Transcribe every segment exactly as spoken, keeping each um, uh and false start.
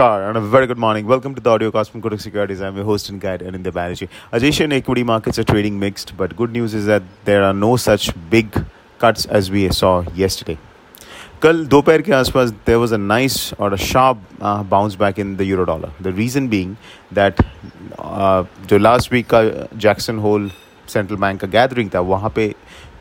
Namaskar and a very good morning. Welcome to the audiocast from Kotak Securities. I'm your host and guide, Anindya Banerjee. Asian equity markets are trading mixed, but good news is that there are no such big cuts as we saw yesterday. कल दोपहर के आसपास there was a nice or a sharp uh, bounce back in the euro dollar. The reason being that uh, जो last week का Jackson Hole central bank का gathering था, वहाँ पे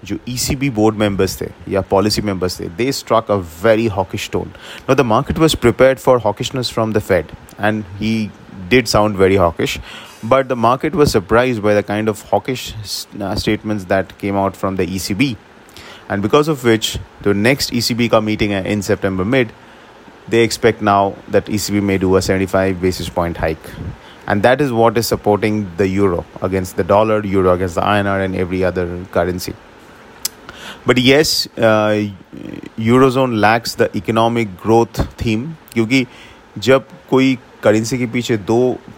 जो E C B board members थे या policy members थे, they struck a very hawkish tone. Now the market was prepared for hawkishness from the Fed and he did sound very hawkish, but the market was surprised by the kind of hawkish statements that came out from the E C B, and because of which the next E C B का meeting है in September mid, they expect now that E C B may do a seventy-five basis point hike. And that is what is supporting the euro against the dollar, euro against the I N R and every other currency. But yes, uh, Eurozone lacks the economic growth theme, क्योंकि जब कोई currency के पीछे दो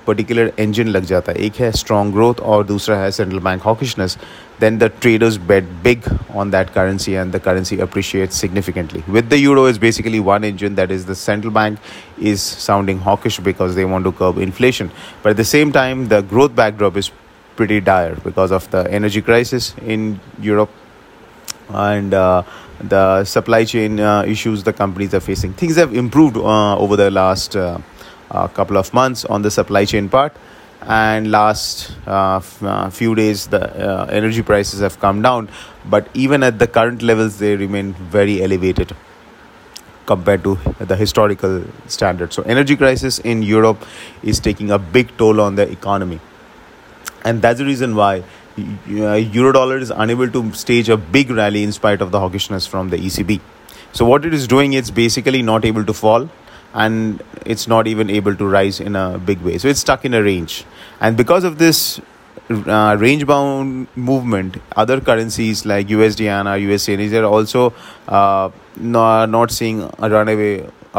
particular engine लग जाता है, एक है स्ट्रॉन्ग ग्रोथ और दूसरा है central bank hawkishness, then the traders bet big on that currency and the currency appreciates significantly. With the euro is basically one engine, that is the central bank is sounding hawkish because they want to curb inflation, but at the same time the growth backdrop is pretty dire because of the energy crisis in Europe and uh, the supply chain uh, issues the companies are facing. Things have improved uh, over the last uh, uh, couple of months on the supply chain part, and last uh, f- uh, few days the uh, energy prices have come down, but even at the current levels they remain very elevated compared to the historical standard. So energy crisis in Europe is taking a big toll on the economy, and that's the reason why Euro dollar is unable to stage a big rally in spite of the hawkishness from the E C B. So what it is doing, it's basically not able to fall and it's not even able to rise in a big way. So it's stuck in a range, and because of this uh, range bound movement, other currencies like U S D I N R, U S D N R, they're also uh, not seeing a runaway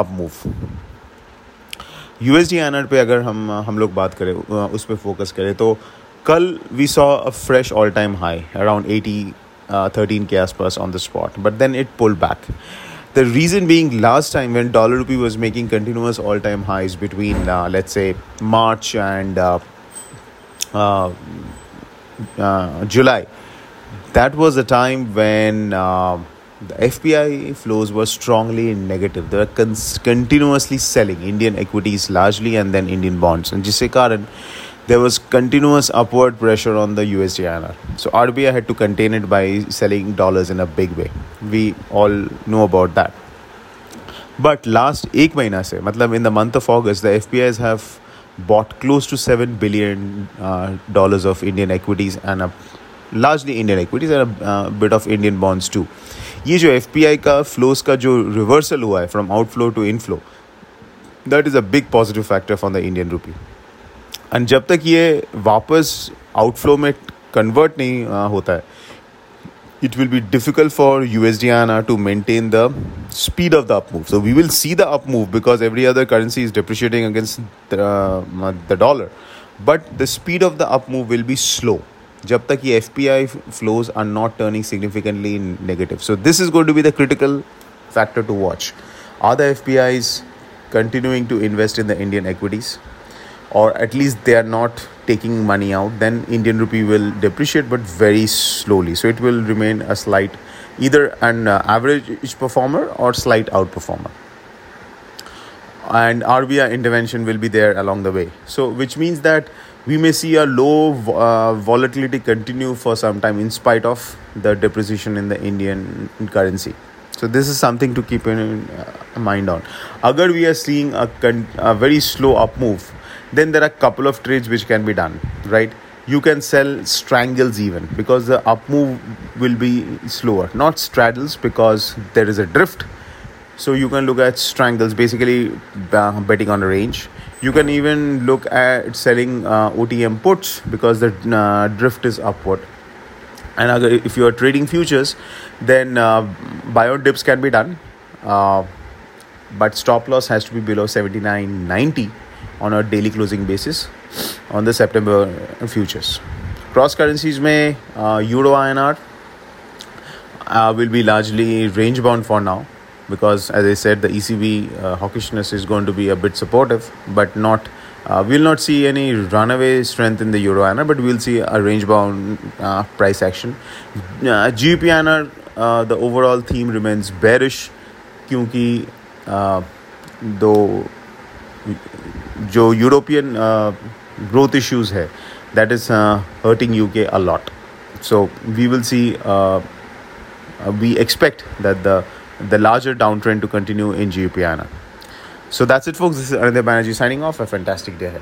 up move. U S D I N R पे अगर हम हम लोग बात करें, उस पे focus करें, तो कल we saw a fresh all time high around eighty thirteen के आसपास on the spot, but then it pull back. The reason being last time when dollar rupee was making continuous all time highs between let's say March and July, that was a time when the F P I flows were strongly negative. They were cons- continuously selling Indian equities largely and then Indian bonds, and jisse karan there was continuous upward pressure on the U S D I N R. So R B I had to contain it by selling dollars in a big way. We all know about that. But last एक महीना से, मतलब in the month of August, the F P Is have bought close to seven billion dollars uh, of Indian equities and a, largely Indian equities and a uh, bit of Indian bonds too. ये जो F P I का flows का जो reversal हुआ है from outflow to inflow, that is a big positive factor for the Indian rupee. And जब तक ये वापस आउटफ्लो में कन्वर्ट नहीं uh, होता है, it will be difficult for U S D I N R to maintain the speed of the up move. So we will see the up move because every other currency is depreciating against the dollar, but the speed of the up move will be slow जब तक ये F P I flows are not turning significantly negative. So this is going to be the critical factor to watch. Are the F P Is continuing to invest in the Indian equities, or at least they are not taking money out? Then Indian rupee will depreciate, but very slowly. So it will remain a slight, either an uh, average performer or slight outperformer. And R B I intervention will be there along the way. So which means that we may see a low uh, volatility continue for some time in spite of the depreciation in the Indian currency. So this is something to keep in uh, mind on. Agar we are seeing a, con- a very slow up move, then there are a couple of trades which can be done, right? You can sell strangles even because the up move will be slower. Not straddles because there is a drift. So you can look at strangles, basically uh, betting on a range. You can even look at selling uh, O T M puts because the uh, drift is upward. And agar, if you are trading futures, then uh, buy on dips can be done. Uh, but stop loss has to be below seventy-nine ninety on a daily closing basis on the September futures. Cross currencies mein uh, Euro I N R uh, will be largely range bound for now, because, as I said, the E C B uh, hawkishness is going to be a bit supportive, but not uh, we'll not see any runaway strength in the EuroUSD, but we'll see a range-bound uh, price action. Uh, G B P U S D, uh, the overall theme remains bearish, because uh, though जो European uh, growth issues है, that is uh, hurting U K a lot. So we will see. Uh, we expect that the the larger downtrend to continue in G B P U S D. So that's it, folks. This is Anindya Banerjee signing off. A fantastic day ahead.